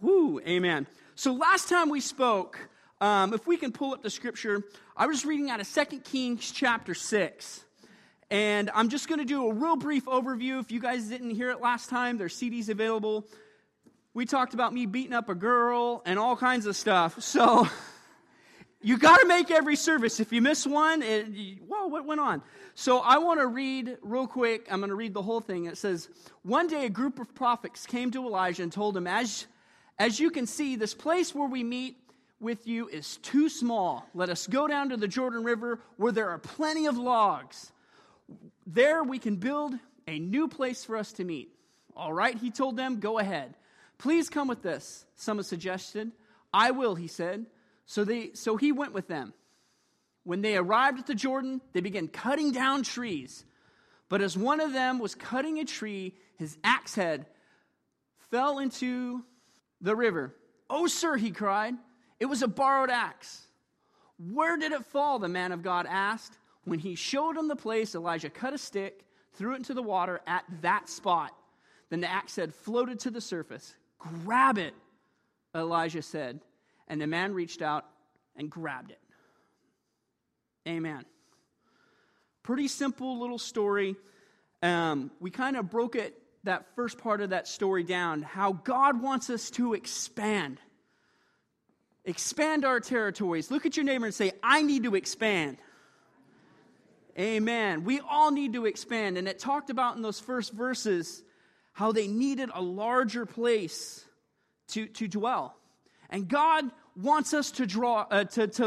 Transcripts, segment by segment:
Woo, amen. So last time we spoke, if we can pull up the scripture, I was reading out of 2 Kings chapter 6. And I'm just going to do a real brief overview. If you guys didn't hear it last time, there's CDs available. We talked about me beating up a girl and all kinds of stuff. So you got to make every service. If you miss one, whoa, what went on? So I want to read real quick. I'm going to read the whole thing. It says, one day a group of prophets came to Elijah and told him, as you can see, this place where we meet with you is too small. Let us go down to the Jordan River where there are plenty of logs. There we can build a new place for us to meet. All right, he told them, go ahead. Please come with us, someone suggested. I will, he said. So he went with them. When they arrived at the Jordan, they began cutting down trees. But as one of them was cutting a tree, his axe head fell into the river. Oh, sir, he cried. It was a borrowed axe. Where did it fall? The man of God asked. When he showed him the place, Elijah cut a stick, threw it into the water at that spot. Then the axe head floated to the surface. Grab it, Elijah said. And the man reached out and grabbed it. Amen. Pretty simple little story. We kind of broke it, that first part of that story down, how God wants us to expand. Expand our territories. Look at your neighbor and say, I need to expand. Amen. We all need to expand. And it talked about in those first verses how they needed a larger place to dwell. And God wants us to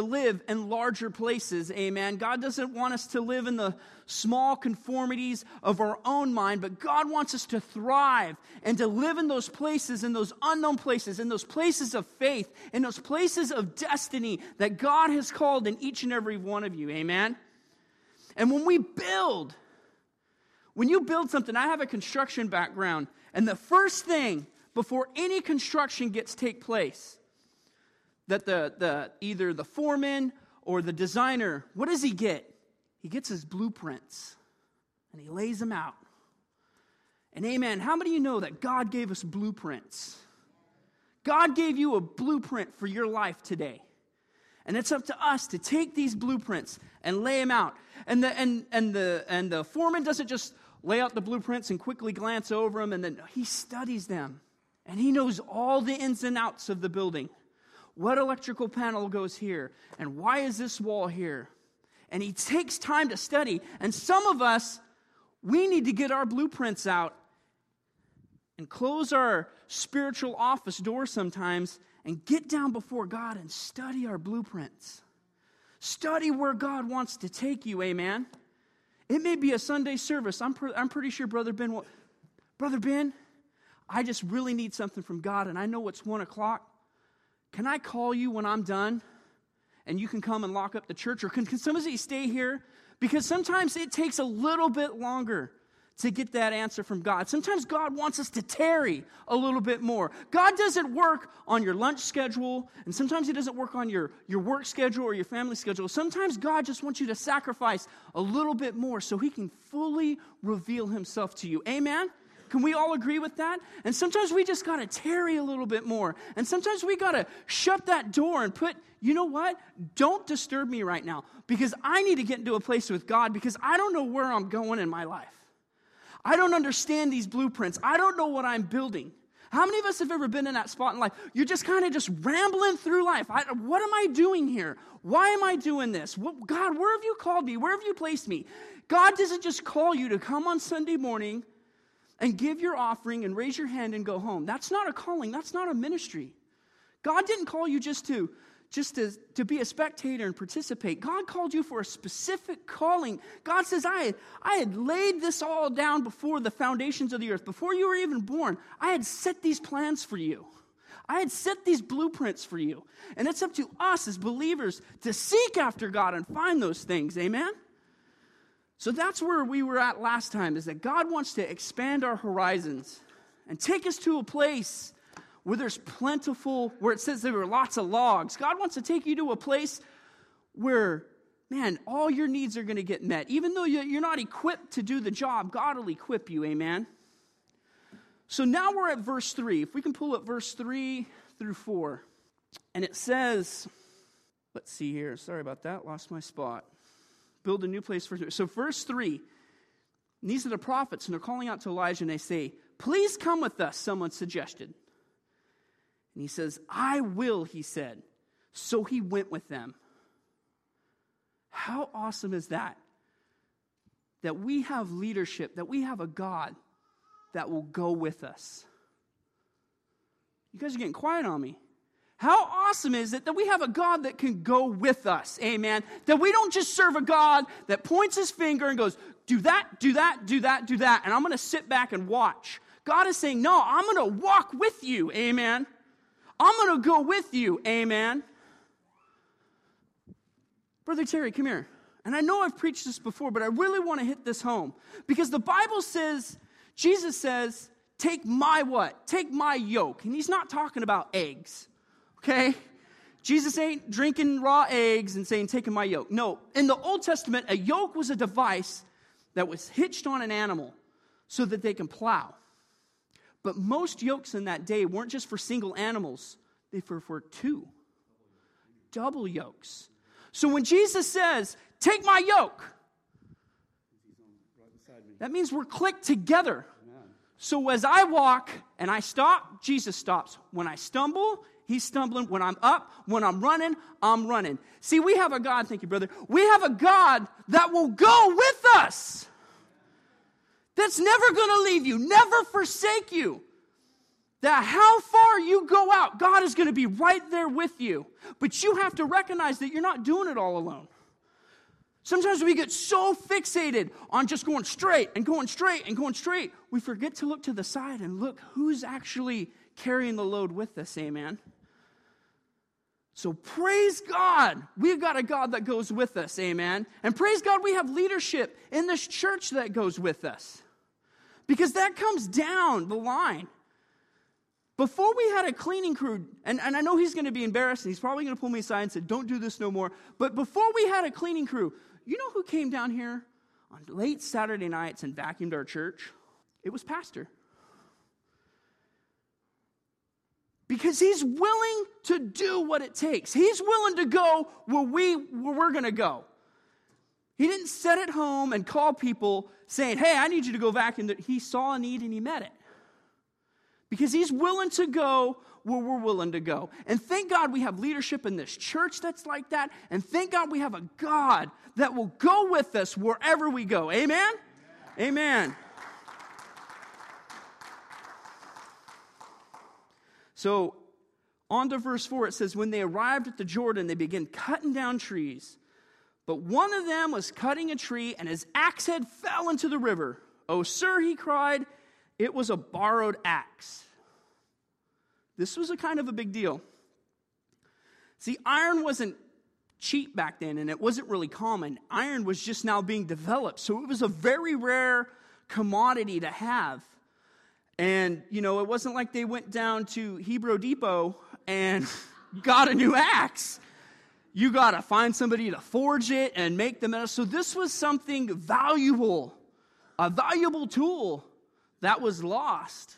live in larger places. Amen. God doesn't want us to live in the small conformities of our own mind, but God wants us to thrive and to live in those places, in those unknown places, in those places of faith, in those places of destiny that God has called in each and every one of you. Amen. And when you build something, I have a construction background, and the first thing before any construction takes place, that the either the foreman or the designer, what does he get? He gets his blueprints, and he lays them out. And amen, how many of you know that God gave us blueprints? God gave you a blueprint for your life today. And it's up to us to take these blueprints and lay them out. And the foreman doesn't just lay out the blueprints and quickly glance over them, and then he studies them. And he knows all the ins and outs of the building. What electrical panel goes here? And why is this wall here? And he takes time to study. And some of us, we need to get our blueprints out and close our spiritual office door sometimes and get down before God and study our blueprints. Study where God wants to take you, amen? It may be a Sunday service. I'm pretty sure Brother Ben, I just really need something from God, and I know it's 1 o'clock. Can I call you when I'm done? And you can come and lock up the church, or can some of you stay here? Because sometimes it takes a little bit longer to get that answer from God. Sometimes God wants us to tarry a little bit more. God doesn't work on your lunch schedule, and sometimes he doesn't work on your work schedule or your family schedule. Sometimes God just wants you to sacrifice a little bit more so he can fully reveal himself to you. Amen? Can we all agree with that? And sometimes we just got to tarry a little bit more. And sometimes we got to shut that door and put, you know what? Don't disturb me right now, because I need to get into a place with God, because I don't know where I'm going in my life. I don't understand these blueprints. I don't know what I'm building. How many of us have ever been in that spot in life? You're just kind of just rambling through life. What am I doing here? Why am I doing this? God, where have you called me? Where have you placed me? God doesn't just call you to come on Sunday morning and give your offering and raise your hand and go home. That's not a calling. That's not a ministry. God didn't call you just to be a spectator and participate. God called you for a specific calling. God says, I had laid this all down before the foundations of the earth. Before you were even born, I had set these plans for you. I had set these blueprints for you. And it's up to us as believers to seek after God and find those things. Amen? So that's where we were at last time, is that God wants to expand our horizons and take us to a place where there's plentiful, where it says there were lots of logs. God wants to take you to a place where, man, all your needs are going to get met. Even though you're not equipped to do the job, God will equip you, amen? So now we're at verse 3. If we can pull up verse 3 through 4. And it says, let's see here. Sorry about that. Lost my spot. Build a new place for... So verse 3. These are the prophets, and they're calling out to Elijah, and they say, "Please come with us," someone suggested. And he says, "I will," he said. So he went with them. How awesome is that? That we have leadership, that we have a God that will go with us. You guys are getting quiet on me. How awesome is it that we have a God that can go with us? Amen. That we don't just serve a God that points his finger and goes, "Do that, do that, do that, do that," and I'm going to sit back and watch. God is saying, "No, I'm going to walk with you." Amen. I'm going to go with you. Amen. Brother Terry, come here. And I know I've preached this before, but I really want to hit this home. Because the Bible says, Jesus says, "Take my what? Take my yoke." And he's not talking about eggs. Okay? Jesus ain't drinking raw eggs and saying, "Taking my yoke." No. In the Old Testament, a yoke was a device that was hitched on an animal so that they can plow. But most yokes in that day weren't just for single animals. They were for two. Double yokes. So when Jesus says, "Take my yoke," that means we're clicked together. So as I walk and I stop, Jesus stops. When I stumble, he's stumbling. When I'm up, when I'm running, I'm running. See, we have a God, thank you, brother. We have a God that will go with us. That's never going to leave you, never forsake you. That how far you go out, God is going to be right there with you. But you have to recognize that you're not doing it all alone. Sometimes we get so fixated on just going straight and going straight and going straight, we forget to look to the side and look who's actually carrying the load with us, amen? So praise God, we've got a God that goes with us, amen? And praise God, we have leadership in this church that goes with us. Because that comes down the line. Before we had a cleaning crew, and I know he's going to be embarrassed, and he's probably going to pull me aside and say, "Don't do this no more." But before we had a cleaning crew, you know who came down here on late Saturday nights and vacuumed our church? It was Pastor. Because he's willing to do what it takes. He's willing to go where we're going to go. He didn't sit at home and call people saying, "Hey, I need you to go vacuum." He saw a need and he met it. Because he's willing to go where we're willing to go. And thank God we have leadership in this church that's like that. And thank God we have a God that will go with us wherever we go. Amen? Yeah. Amen. So, on to verse 4, it says, "When they arrived at the Jordan, they began cutting down trees. But one of them was cutting a tree, and his axe head fell into the river. 'Oh, sir,' he cried, 'it was a borrowed axe.'" This was a kind of a big deal. See, iron wasn't cheap back then, and it wasn't really common. Iron was just now being developed, so it was a very rare commodity to have. And, you know, it wasn't like they went down to Hebrew Depot and got a new axe. You got to find somebody to forge it and make the metal. So this was something valuable, a valuable tool that was lost.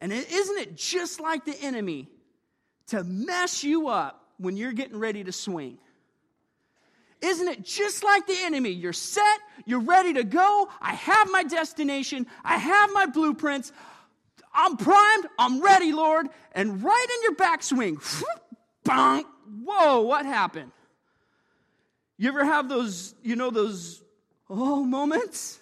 And isn't it just like the enemy to mess you up when you're getting ready to swing? Isn't it just like the enemy? You're set, you're ready to go. I have my destination, I have my blueprints. I'm primed, I'm ready, Lord. And right in your backswing, bonk, whoa, what happened? You ever have those, you know, those moments?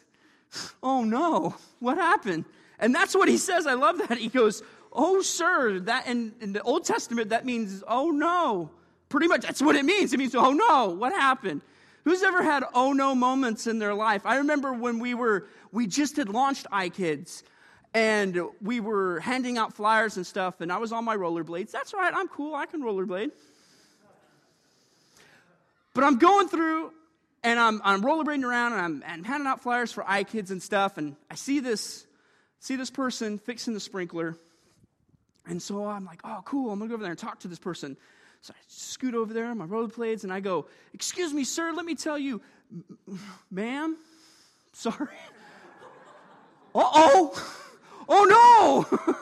Oh no, what happened? And that's what he says. I love that. He goes, "Oh, sir," that in the Old Testament, that means, "Oh no." Pretty much that's what it means. It means, "Oh no, what happened?" Who's ever had "oh no" moments in their life? I remember when we just had launched iKids, and we were handing out flyers and stuff, and I was on my rollerblades. That's right, I'm cool, I can rollerblade. But I'm going through, and I'm rollerblading around, and I'm handing out flyers for iKids and stuff, and I see this person fixing the sprinkler, and so I'm like, "Oh, cool, I'm going to go over there and talk to this person." So I scoot over there on my rollerblades, and I go, "Excuse me, sir, let me tell you, ma'am, sorry." Uh-oh, oh no!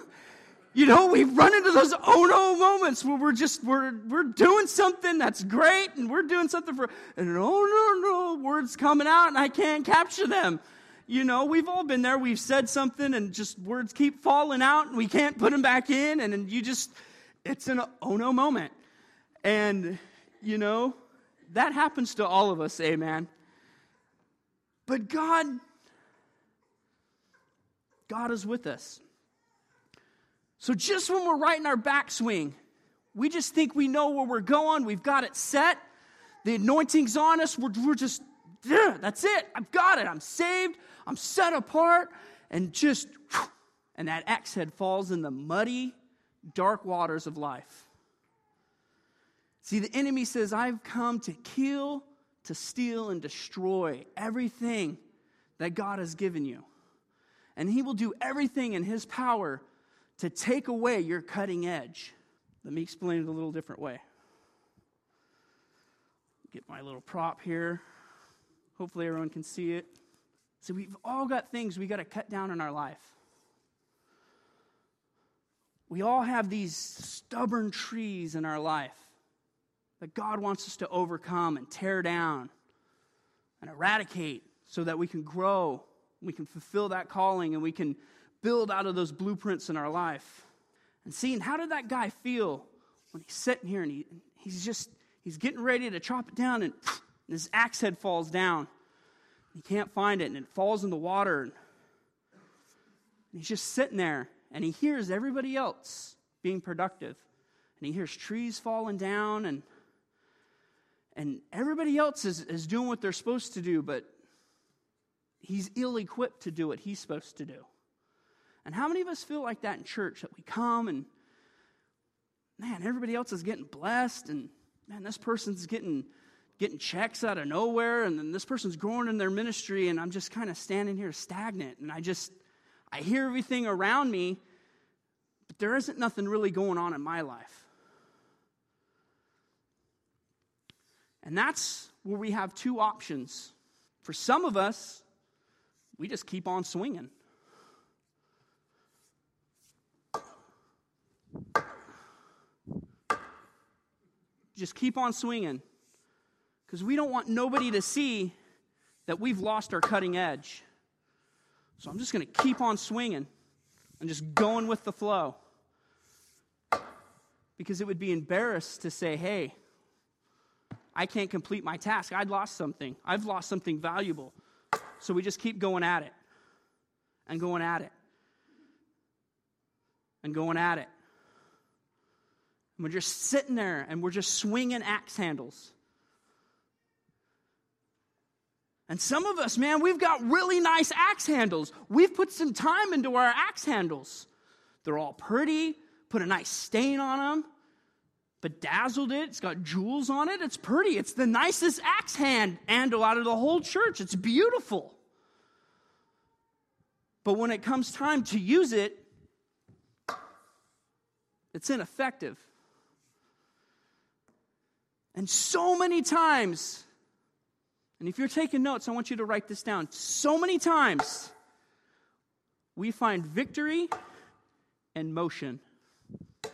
You know, we run into those oh no moments where we're doing something that's great and we're doing something for, and oh no, no, words coming out and I can't capture them. You know, we've all been there. We've said something and just words keep falling out and we can't put them back in, and you just, it's an oh no moment. And, you know, that happens to all of us, amen. But God is with us. So just when we're right in our backswing, we just think we know where we're going. We've got it set. The anointing's on us. We're just, that's it. I've got it. I'm saved. I'm set apart. And just, and that axe head falls in the muddy, dark waters of life. See, the enemy says, I've come to kill, to steal, and destroy everything that God has given you. And he will do everything in his power to take away your cutting edge. Let me explain it a little different way. Get my little prop here. Hopefully everyone can see it. So we've all got things we got to cut down in our life. We all have these stubborn trees in our life that God wants us to overcome and tear down and eradicate so that we can grow, we can fulfill that calling, and we can build out of those blueprints in our life. And seeing, how did that guy feel when he's sitting here and he's getting ready to chop it down, and his axe head falls down. He can't find it, and it falls in the water. And he's just sitting there, and he hears everybody else being productive. And he hears trees falling down, and everybody else is doing what they're supposed to do, but he's ill-equipped to do what he's supposed to do. And how many of us feel like that in church, that we come and, man, everybody else is getting blessed, and, man, this person's getting checks out of nowhere, and then this person's growing in their ministry, and I'm just kind of standing here stagnant, and I hear everything around me, but there isn't nothing really going on in my life. And that's where we have two options. For some of us, we just keep on swinging. Just keep on swinging, because we don't want nobody to see that we've lost our cutting edge. So I'm just going to keep on swinging and just going with the flow, because it would be embarrassed to say, hey, I can't complete my task. I've lost something valuable. So we just keep going at it and going at it and going at it. And we're just sitting there, and we're just swinging axe handles. And some of us, man, we've got really nice axe handles. We've put some time into our axe handles. They're all pretty, put a nice stain on them, bedazzled it. It's got jewels on it. It's pretty. It's the nicest axe handle out of the whole church. It's beautiful. But when it comes time to use it, it's ineffective. And so many times, and if you're taking notes, I want you to write this down. So many times, we find victory in motion. Do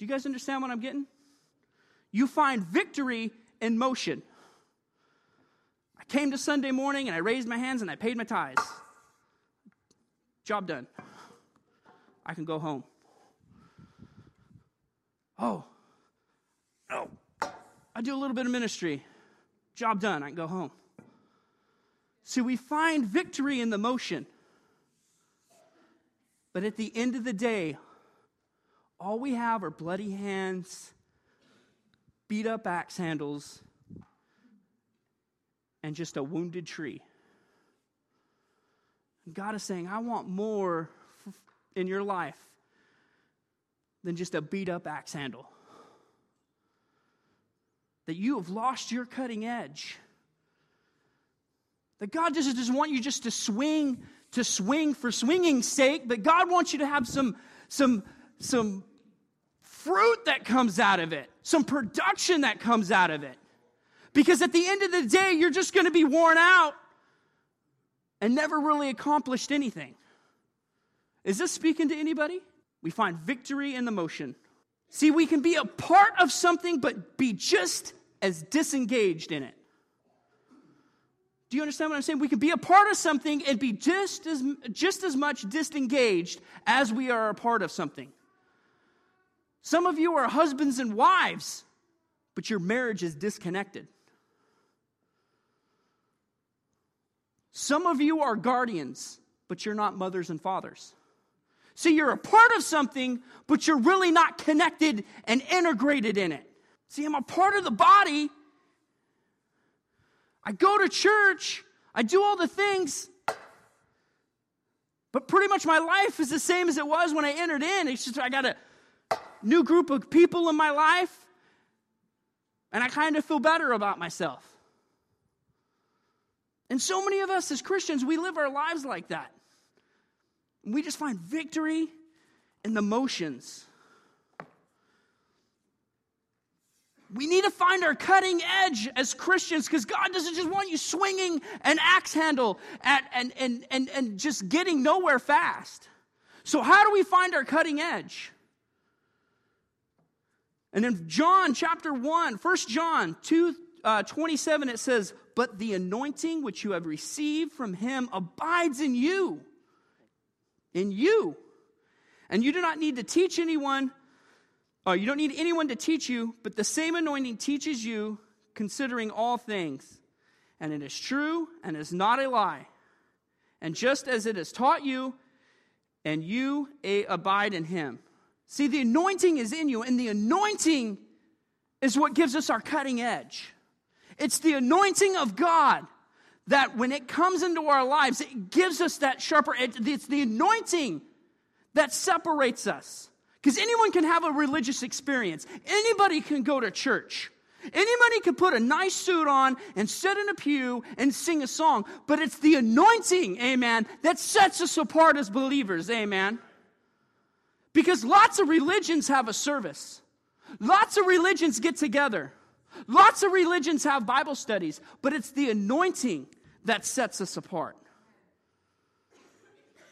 you guys understand what I'm getting? You find victory in motion. I came to Sunday morning, and I raised my hands, and I paid my tithes. Job done. I can go home. Oh, I do a little bit of ministry. Job done. I can go home. See, we find victory in the motion. But at the end of the day, all we have are bloody hands, beat up axe handles, and just a wounded tree. And God is saying, I want more in your life than just a beat-up axe handle. That you have lost your cutting edge. That God doesn't want you just to swing for swinging's sake, but God wants you to have some fruit that comes out of it, some production that comes out of it. Because at the end of the day, you're just going to be worn out, and never really accomplished anything. Is this speaking to anybody? We find victory in the motion. See, we can be a part of something, but be just as disengaged in it. Do you understand what I'm saying? We can be a part of something and be just as much disengaged as we are a part of something. Some of you are husbands and wives, but your marriage is disconnected. Some of you are guardians, but you're not mothers and fathers. See, you're a part of something, but you're really not connected and integrated in it. See, I'm a part of the body. I go to church. I do all the things. But pretty much my life is the same as it was when I entered in. It's just I got a new group of people in my life, and I kind of feel better about myself. And so many of us as Christians, we live our lives like that. We just find victory in the motions. We need to find our cutting edge as Christians, because God doesn't just want you swinging an axe handle and just getting nowhere fast. So how do we find our cutting edge? And in John chapter 1, 1 John 2:27, it says, "But the anointing which you have received from him abides in you. And you do not need to teach anyone, or you don't need anyone to teach you, but the same anointing teaches you considering all things. And it is true and is not a lie. And just as it has taught you, and you abide in him." See, the anointing is in you, and the anointing is what gives us our cutting edge. It's the anointing of God that when it comes into our lives, it gives us that sharper edge. It's the anointing that separates us. Because anyone can have a religious experience. Anybody can go to church. Anybody can put a nice suit on and sit in a pew and sing a song. But it's the anointing, amen, that sets us apart as believers, amen. Because lots of religions have a service. Lots of religions get together. Lots of religions have Bible studies, but it's the anointing that sets us apart.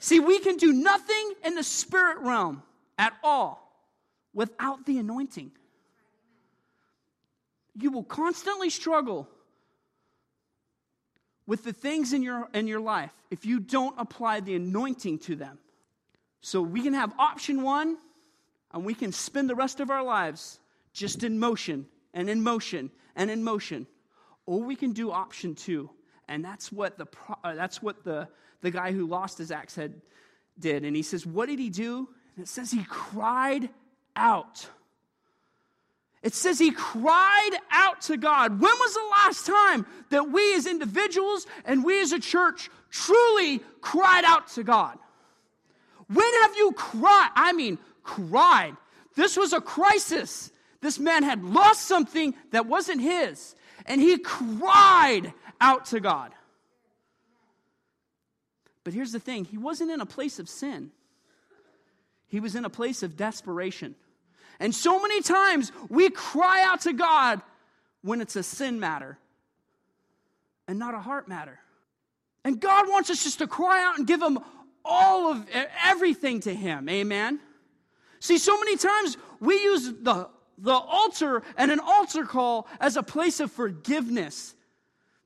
See, we can do nothing in the spirit realm at all without the anointing. You will constantly struggle with the things in your life if you don't apply the anointing to them. So we can have option one, and we can spend the rest of our lives just in motion, and in motion, and in motion. Or we can do option two. And that's what the guy who lost his axe head did. And he says, what did he do? And it says he cried out. It says he cried out to God. When was the last time that we as individuals and we as a church truly cried out to God? When have you cried? I mean, cried. This was a crisis. This man had lost something that wasn't his, and he cried out to God. But here's the thing. He wasn't in a place of sin. He was in a place of desperation. And so many times we cry out to God when it's a sin matter and not a heart matter. And God wants us just to cry out and give him all of everything to him. Amen? See, so many times we use the altar and an altar call as a place of forgiveness.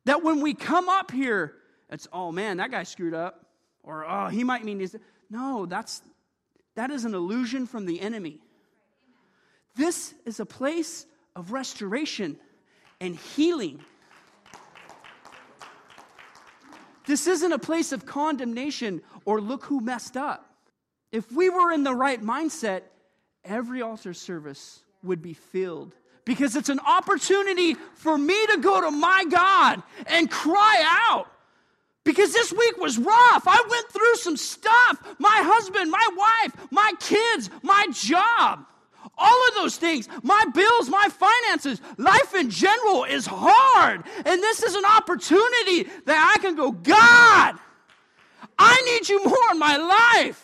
That when we come up here, it's, oh man, that guy screwed up. Or, oh, he might mean this. No, that is an illusion from the enemy. This is a place of restoration and healing. This isn't a place of condemnation or look who messed up. If we were in the right mindset, every altar service would be filled, because it's an opportunity for me to go to my God and cry out, because this week was rough. I went through some stuff. My husband, my wife, my kids, my job, all of those things, my bills, my finances, life in general is hard, and this is an opportunity that I can go, God, I need you more in my life.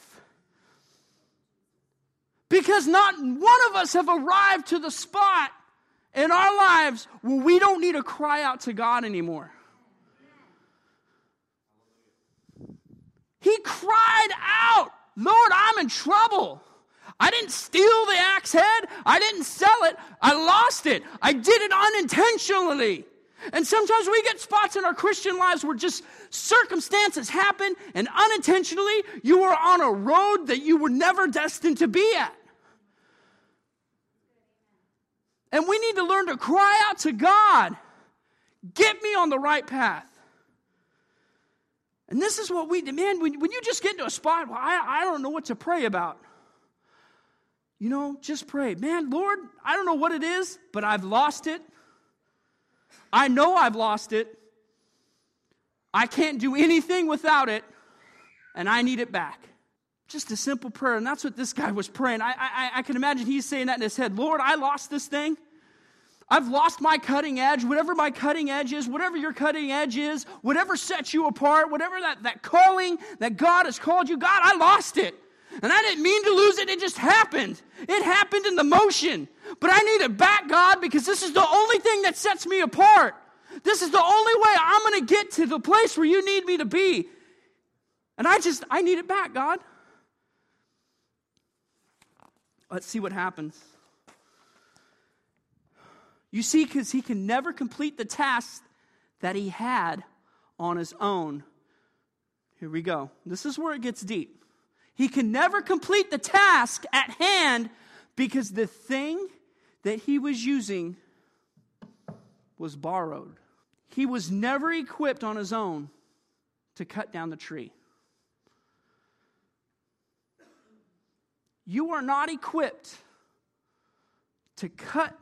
Because not one of us have arrived to the spot in our lives where we don't need to cry out to God anymore. He cried out, Lord, I'm in trouble. I didn't steal the axe head. I didn't sell it. I lost it. I did it unintentionally. And sometimes we get spots in our Christian lives where just circumstances happen, and unintentionally you were on a road that you were never destined to be at. And we need to learn to cry out to God, get me on the right path. And this is what we demand. When you just get into a spot, well, I don't know what to pray about. You know, just pray. Man, Lord, I don't know what it is, but I've lost it. I know I've lost it. I can't do anything without it, and I need it back. Just a simple prayer, and that's what this guy was praying. I can imagine he's saying that in his head. Lord, I lost this thing. I've lost my cutting edge. Whatever my cutting edge is, whatever your cutting edge is, whatever sets you apart, whatever that calling that God has called you, God, I lost it. And I didn't mean to lose it. It just happened. It happened in the motion. But I need it back, God, because this is the only thing that sets me apart. This is the only way I'm going to get to the place where you need me to be. And I need it back, God. Let's see what happens. You see, because he can never complete the task that he had on his own. Here we go. This is where it gets deep. He can never complete the task at hand because the thing that he was using was borrowed. He was never equipped on his own to cut down the tree. You are not equipped to cut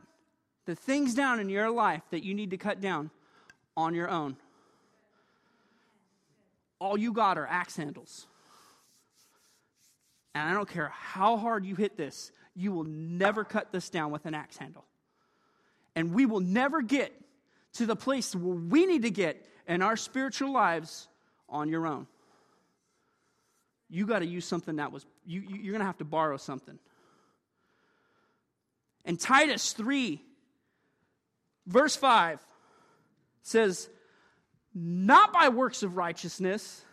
the things down in your life that you need to cut down on your own. All you got are axe handles. And I don't care how hard you hit this, you will never cut this down with an axe handle. And we will never get to the place where we need to get in our spiritual lives on your own. You got to use something that was, you're going to have to borrow something. And Titus 3, verse 5 says, not by works of righteousness,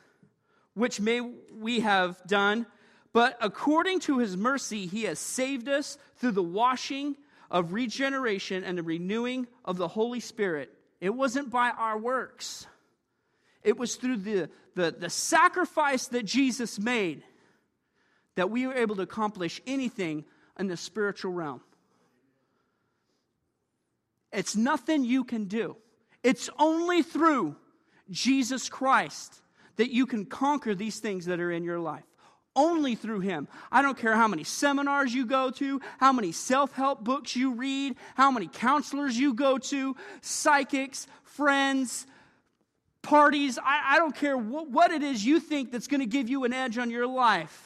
which may we have done, but according to his mercy, he has saved us through the washing of regeneration and the renewing of the Holy Spirit. It wasn't by our works. It was through the sacrifice that Jesus made that we were able to accomplish anything in the spiritual realm. It's nothing you can do. It's only through Jesus Christ that you can conquer these things that are in your life. Only through him. I don't care how many seminars you go to, how many self-help books you read, how many counselors you go to, psychics, friends, parties. I don't care what it is you think that's going to give you an edge on your life.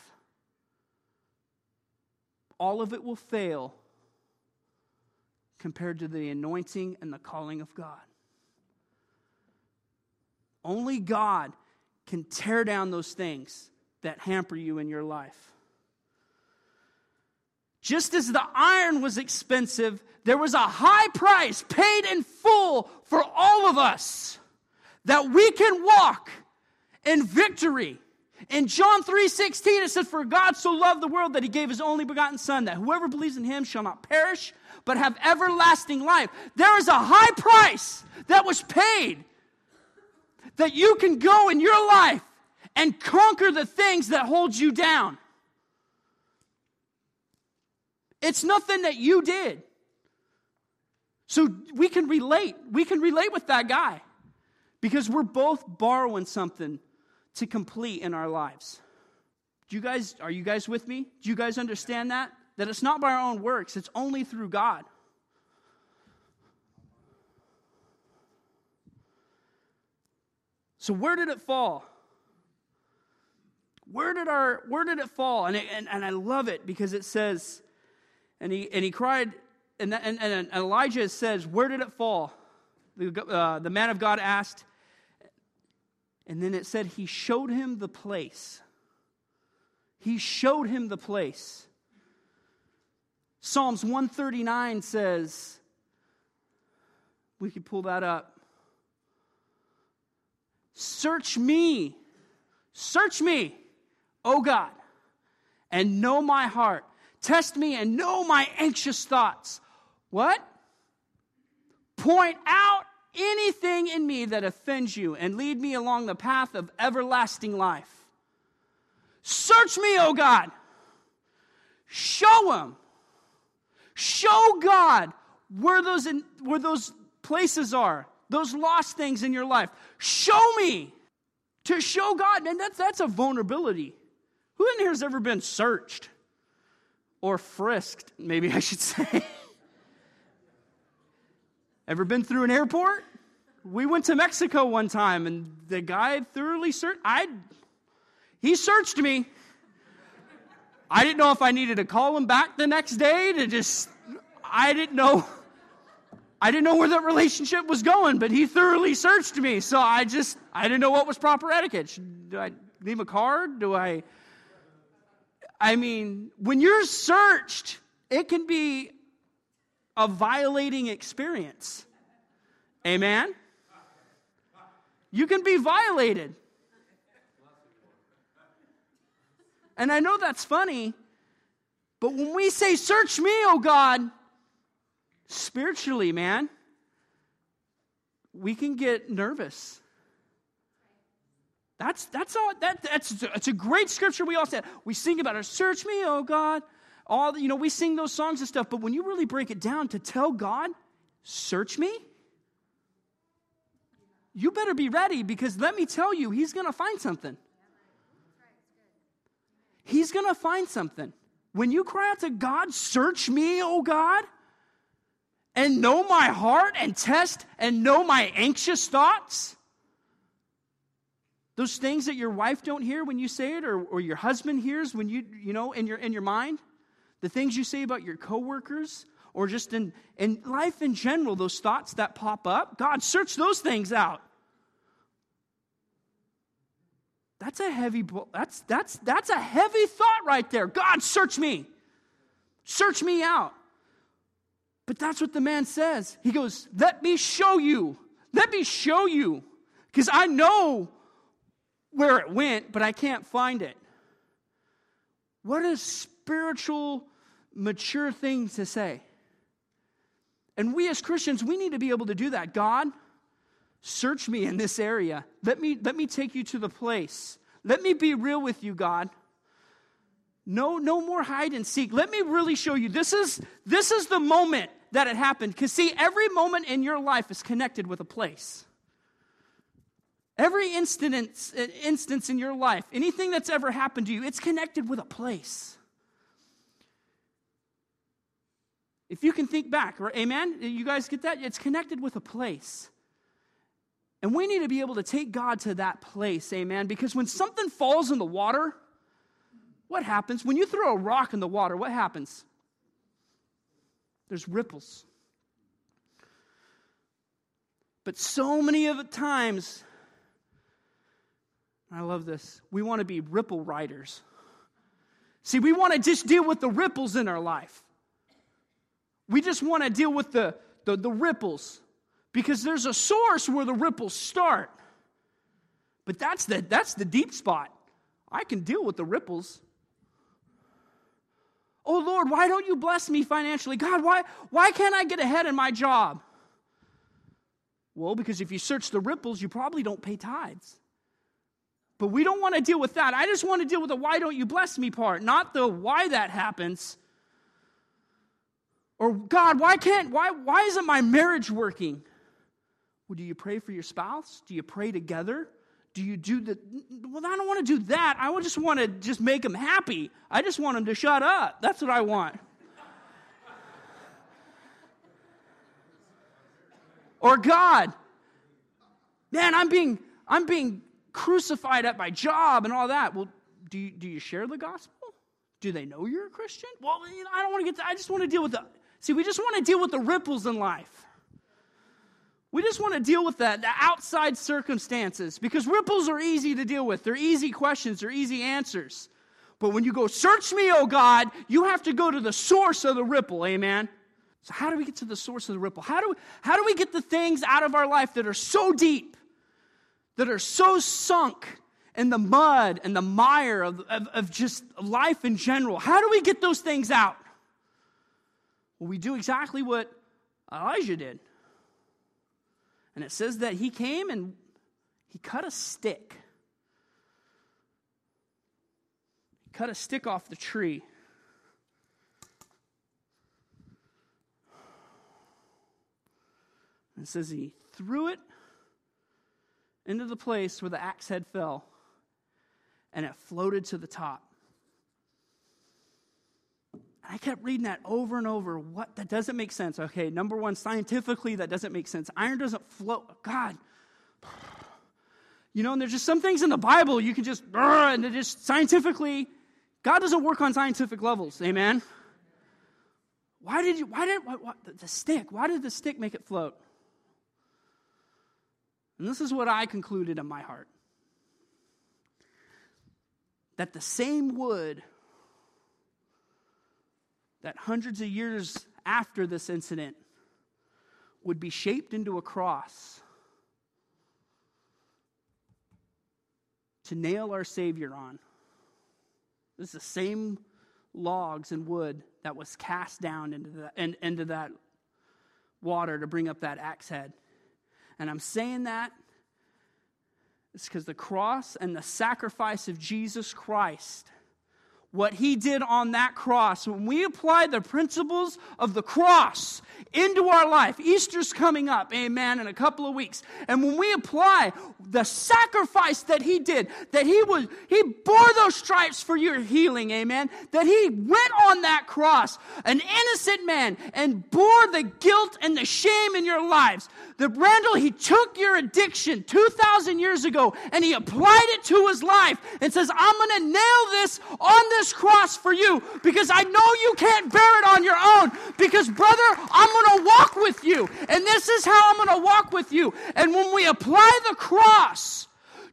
All of it will fail compared to the anointing and the calling of God. Only God can tear down those things that hamper you in your life. Just as the iron was expensive, there was a high price paid in full for all of us that we can walk in victory. In John 3:16, it says, for God so loved the world that he gave his only begotten son, that whoever believes in him shall not perish, but have everlasting life. There is a high price that was paid that you can go in your life and conquer the things that hold you down. It's nothing that you did. So we can relate. We can relate with that guy. Because we're both borrowing something to complete in our lives. Are you guys with me? Do you guys understand that? That it's not by our own works. It's only through God. So where did it fall? Where did it fall? And I love it because it says, and he cried, and Elijah says, where did it fall? The man of God asked, and then it said he showed him the place. He showed him the place. Psalms 139 says, we could pull that up. Search me, Search me, O God, and know my heart. Test me and know my anxious thoughts. What? Point out anything in me that offends you and lead me along the path of everlasting life. Search me, O God. Show him. Show God where those places are, those lost things in your life. Show me. To show God, man, that's a vulnerability. Who in here has ever been searched? Or frisked, maybe I should say. Ever been through an airport? We went to Mexico one time, and the guy thoroughly searched. He searched me. I didn't know if I needed to call him back the next day to just, I didn't know where that relationship was going, but he thoroughly searched me. So I didn't know what was proper etiquette. Do I leave a card? I mean, when you're searched, it can be a violating experience. Amen? You can be violated. And I know that's funny, but when we say, search me, oh God, spiritually, man, we can get nervous. That's a great scripture. We all say, we sing about it. Search me, oh God. We sing those songs and stuff. But when you really break it down, to tell God, search me, you better be ready, because let me tell you, He's going to find something. He's going to find something. When you cry out to God, search me, oh God, and know my heart, and test and know my anxious thoughts. Those things that your wife don't hear when you say it, or your husband hears when you in your mind. The things you say about your coworkers, or just in life in general, those thoughts that pop up. God, search those things out. That's a heavy heavy thought right there. God, search me. Search me out. But that's what the man says. He goes, let me show you. Let me show you. Because I know where it went, but I can't find it. What a spiritual, mature thing to say. And we as Christians, we need to be able to do that. God, search me in this area. Let me take you to the place. Let me be real with you, God. No more hide and seek. Let me really show you. This is the moment that it happened. Because see, every moment in your life is connected with a place. Every instance in your life, anything that's ever happened to you, it's connected with a place. If you can think back, right? Amen? You guys get that? It's connected with a place. And we need to be able to take God to that place, amen? Because when something falls in the water, what happens? When you throw a rock in the water, what happens? There's ripples. But so many of the times, I love this, we want to be ripple riders. See, we want to just deal with the ripples in our life. We just want to deal with the ripples, because there's a source where the ripples start. But that's the deep spot. I can deal with the ripples. Oh, Lord, why don't you bless me financially? God, why can't I get ahead in my job? Well, because if you search the ripples, you probably don't pay tithes. But we don't want to deal with that. I just want to deal with the why don't you bless me part, not the why that happens. Or God, why isn't my marriage working? Well, do you pray for your spouse? Do you pray together? Do you do the, well, I don't want to do that. I just want to just make them happy. I just want them to shut up. That's what I want. Or God, man, I'm being crucified at my job and all that. Well, do you share the gospel? Do they know you're a Christian? Well, I don't want to get to, I just want to deal with the, see, we just want to deal with the ripples in life. We just want to deal with the outside circumstances, because ripples are easy to deal with. They're easy questions. They're easy answers. But when you go, search me, oh God, you have to go to the source of the ripple, amen? So how do we get to the source of the ripple? How do we get the things out of our life that are so deep, that are so sunk and the mud and the mire of just life in general. How do we get those things out? Well, we do exactly what Elijah did. And it says that he came and he cut a stick. He cut a stick off the tree. And it says he threw it into the place where the axe head fell, and it floated to the top. I kept reading that over and over. What? That doesn't make sense. Okay, number one, scientifically, that doesn't make sense. Iron doesn't float. God. You know, and there's just some things in the Bible you can just, and it just scientifically, God doesn't work on scientific levels. Amen? Why did the stick make it float? And this is what I concluded in my heart. That the same wood that hundreds of years after this incident would be shaped into a cross to nail our Savior on. This is the same logs and wood that was cast down into that water to bring up that axe head. And I'm saying that it's because the cross and the sacrifice of Jesus Christ, what he did on that cross, when we apply the principles of the cross into our life, Easter's coming up, amen, in a couple of weeks. And when we apply the sacrifice that he did, that he bore those stripes for your healing, amen, that he went on that cross, an innocent man, and bore the guilt and the shame in your lives. That Randall, he took your addiction 2,000 years ago, and he applied it to his life and says, I'm going to nail this on this cross for you, because I know you can't bear it on your own, because brother, I'm going to walk with you, and this is how I'm going to walk with you. And when we apply the cross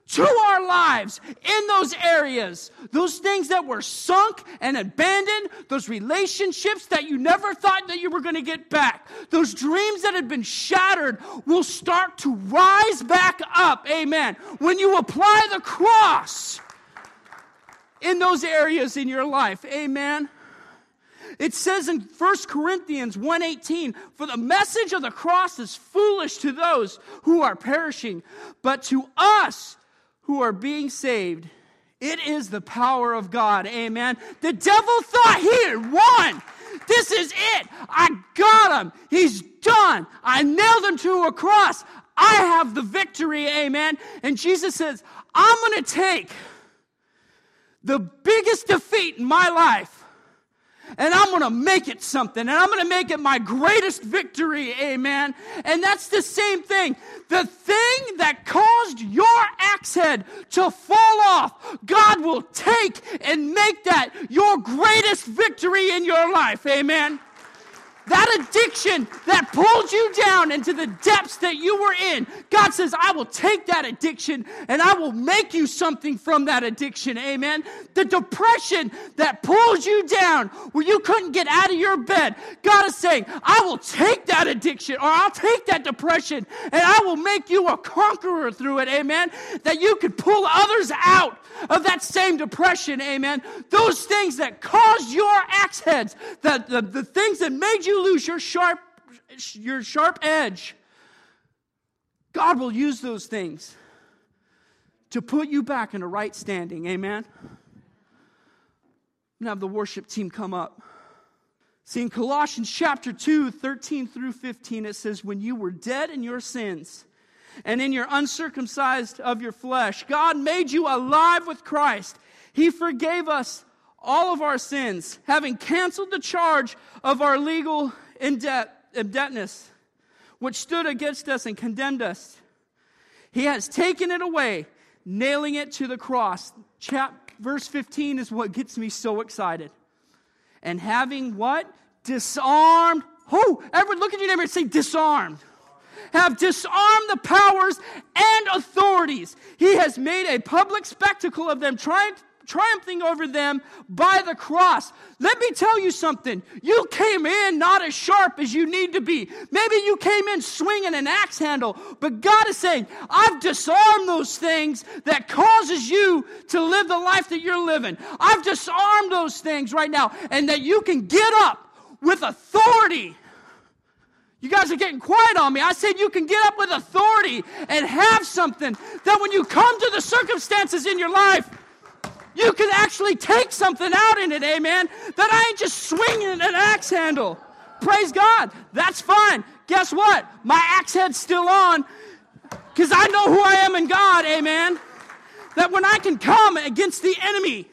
to our lives in those areas, those things that were sunk and abandoned, those relationships that you never thought that you were going to get back, those dreams that had been shattered will start to rise back up, amen, when you apply the cross in those areas in your life. Amen. It says in 1 Corinthians 1:18, for the message of the cross is foolish to those who are perishing, but to us who are being saved, it is the power of God. Amen. The devil thought he had won. This is it. I got him. He's done. I nailed him to a cross. I have the victory. Amen. And Jesus says, I'm going to take the biggest defeat in my life, and I'm going to make it something, and I'm going to make it my greatest victory, amen. And that's the same thing. The thing that caused your axe head to fall off, God will take and make that your greatest victory in your life, amen. That addiction that pulled you down into the depths that you were in, God says, I will take that addiction and I will make you something from that addiction, amen. The depression that pulled you down where you couldn't get out of your bed, God is saying, I will take that addiction, or I'll take that depression and I will make you a conqueror through it, amen. That you could pull others out of that same depression, amen. Those things that caused your axe heads, the things that made you lose your sharp edge, God will use those things to put you back in a right standing, amen. I'm going to have the worship team come up. See, in Colossians chapter 2, 13 through 15, it says, when you were dead in your sins and in your uncircumcised of your flesh, God made you alive with Christ. He forgave us all of our sins, having canceled the charge of our legal indebtedness, which stood against us and condemned us. He has taken it away, nailing it to the cross. Verse 15 is what gets me so excited. And having what? Disarmed. Oh, everyone look at your neighbor and say, disarmed. Have disarmed the powers and authorities. He has made a public spectacle of them, trying triumphing over them by the cross. Let me tell you something. You came in not as sharp as you need to be. Maybe you came in swinging an axe handle, but God is saying, I've disarmed those things that causes you to live the life that you're living. I've disarmed those things right now, and that you can get up with authority. You guys are getting quiet on me. I said you can get up with authority and have something that when you come to the circumstances in your life, you can actually take something out in it, amen? That I ain't just swinging an axe handle. Praise God. That's fine. Guess what? My axe head's still on because I know who I am in God, amen? That when I can come against the enemy,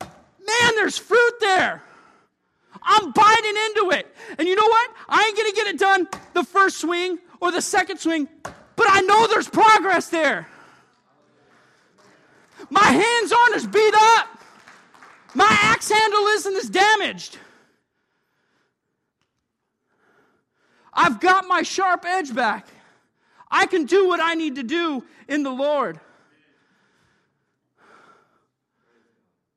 man, there's fruit there. I'm biting into it. And you know what? I ain't going to get it done the first swing or the second swing, but I know there's progress there. My hands aren't as beat up. My axe handle isn't as damaged. I've got my sharp edge back. I can do what I need to do in the Lord.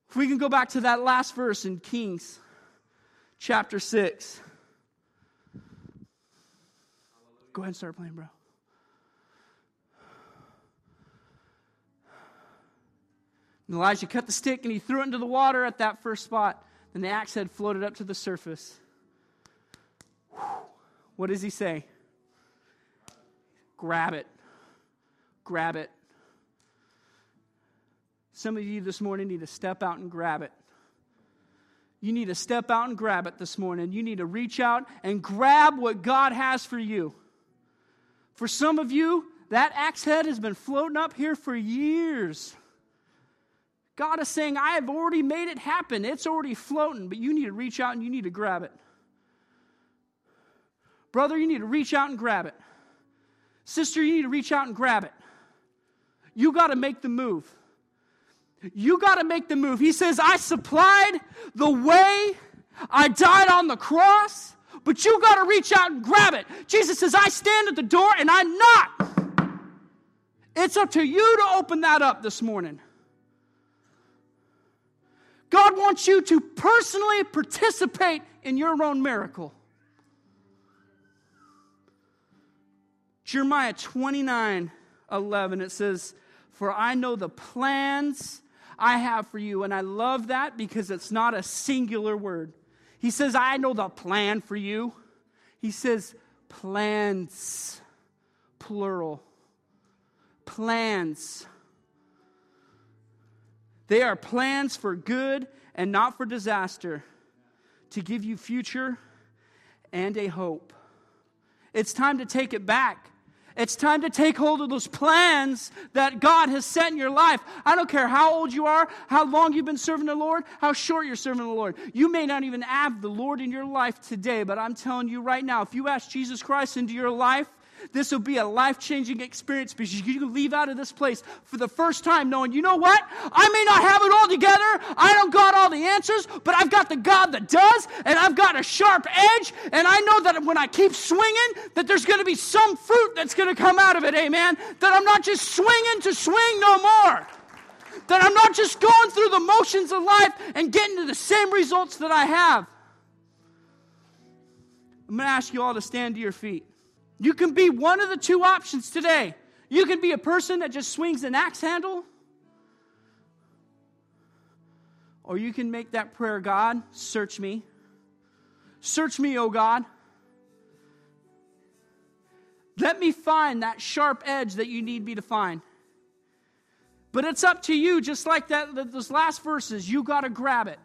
If we can go back to that last verse in Kings Chapter 6. Go ahead and start playing, bro. And Elijah cut the stick and he threw it into the water at that first spot. Then the axe head floated up to the surface. What does he say? Grab it. Grab it. Some of you this morning need to step out and grab it. You need to step out and grab it this morning. You need to reach out and grab what God has for you. For some of you, that axe head has been floating up here for years. God is saying, I have already made it happen. It's already floating, but you need to reach out and you need to grab it. Brother, you need to reach out and grab it. Sister, you need to reach out and grab it. You got to make the move. You got to make the move. He says, I supplied the way. I died on the cross. But you got to reach out and grab it. Jesus says, I stand at the door and I knock. It's up to you to open that up this morning. God wants you to personally participate in your own miracle. Jeremiah 29:11, it says, for I know the plans I have for you. And I love that because it's not a singular word. He says, I know the plan for you. He says, plans, plural. Plans. They are plans for good and not for disaster, to give you future and a hope. It's time to take it back. It's time to take hold of those plans that God has set in your life. I don't care how old you are, how long you've been serving the Lord, how short you're serving the Lord. You may not even have the Lord in your life today, but I'm telling you right now, if you ask Jesus Christ into your life, this will be a life-changing experience because you can leave out of this place for the first time knowing, you know what? I may not have it all together. I don't got all the answers, but I've got the God that does, and I've got a sharp edge, and I know that when I keep swinging, that there's going to be some fruit that's going to come out of it, amen? That I'm not just swinging to swing no more. That I'm not just going through the motions of life and getting to the same results that I have. I'm going to ask you all to stand to your feet. You can be one of the two options today. You can be a person that just swings an axe handle. Or you can make that prayer, God, search me. Search me, O God. Let me find that sharp edge that you need me to find. But it's up to you, just like that, those last verses. You got to grab it.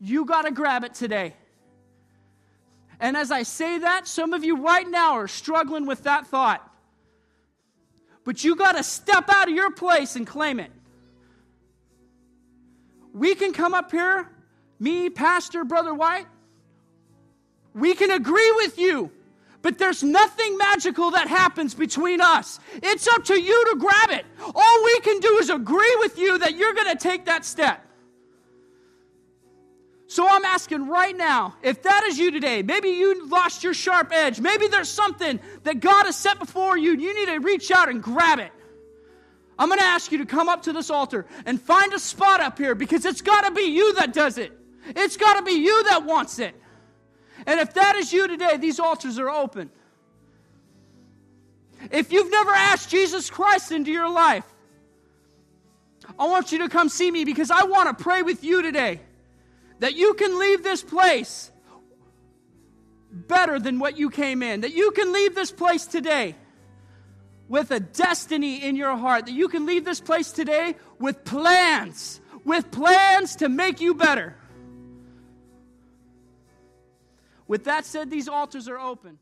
You got to grab it today. And as I say that, some of you right now are struggling with that thought. But you got to step out of your place and claim it. We can come up here, me, Pastor, Brother White. We can agree with you, but there's nothing magical that happens between us. It's up to you to grab it. All we can do is agree with you that you're going to take that step. So I'm asking right now, if that is you today, maybe you lost your sharp edge. Maybe there's something that God has set before you and you need to reach out and grab it. I'm going to ask you to come up to this altar and find a spot up here, because it's got to be you that does it. It's got to be you that wants it. And if that is you today, these altars are open. If you've never asked Jesus Christ into your life, I want you to come see me, because I want to pray with you today that you can leave this place better than what you came in, that you can leave this place today with a destiny in your heart, that you can leave this place today with plans to make you better. With that said, these altars are open.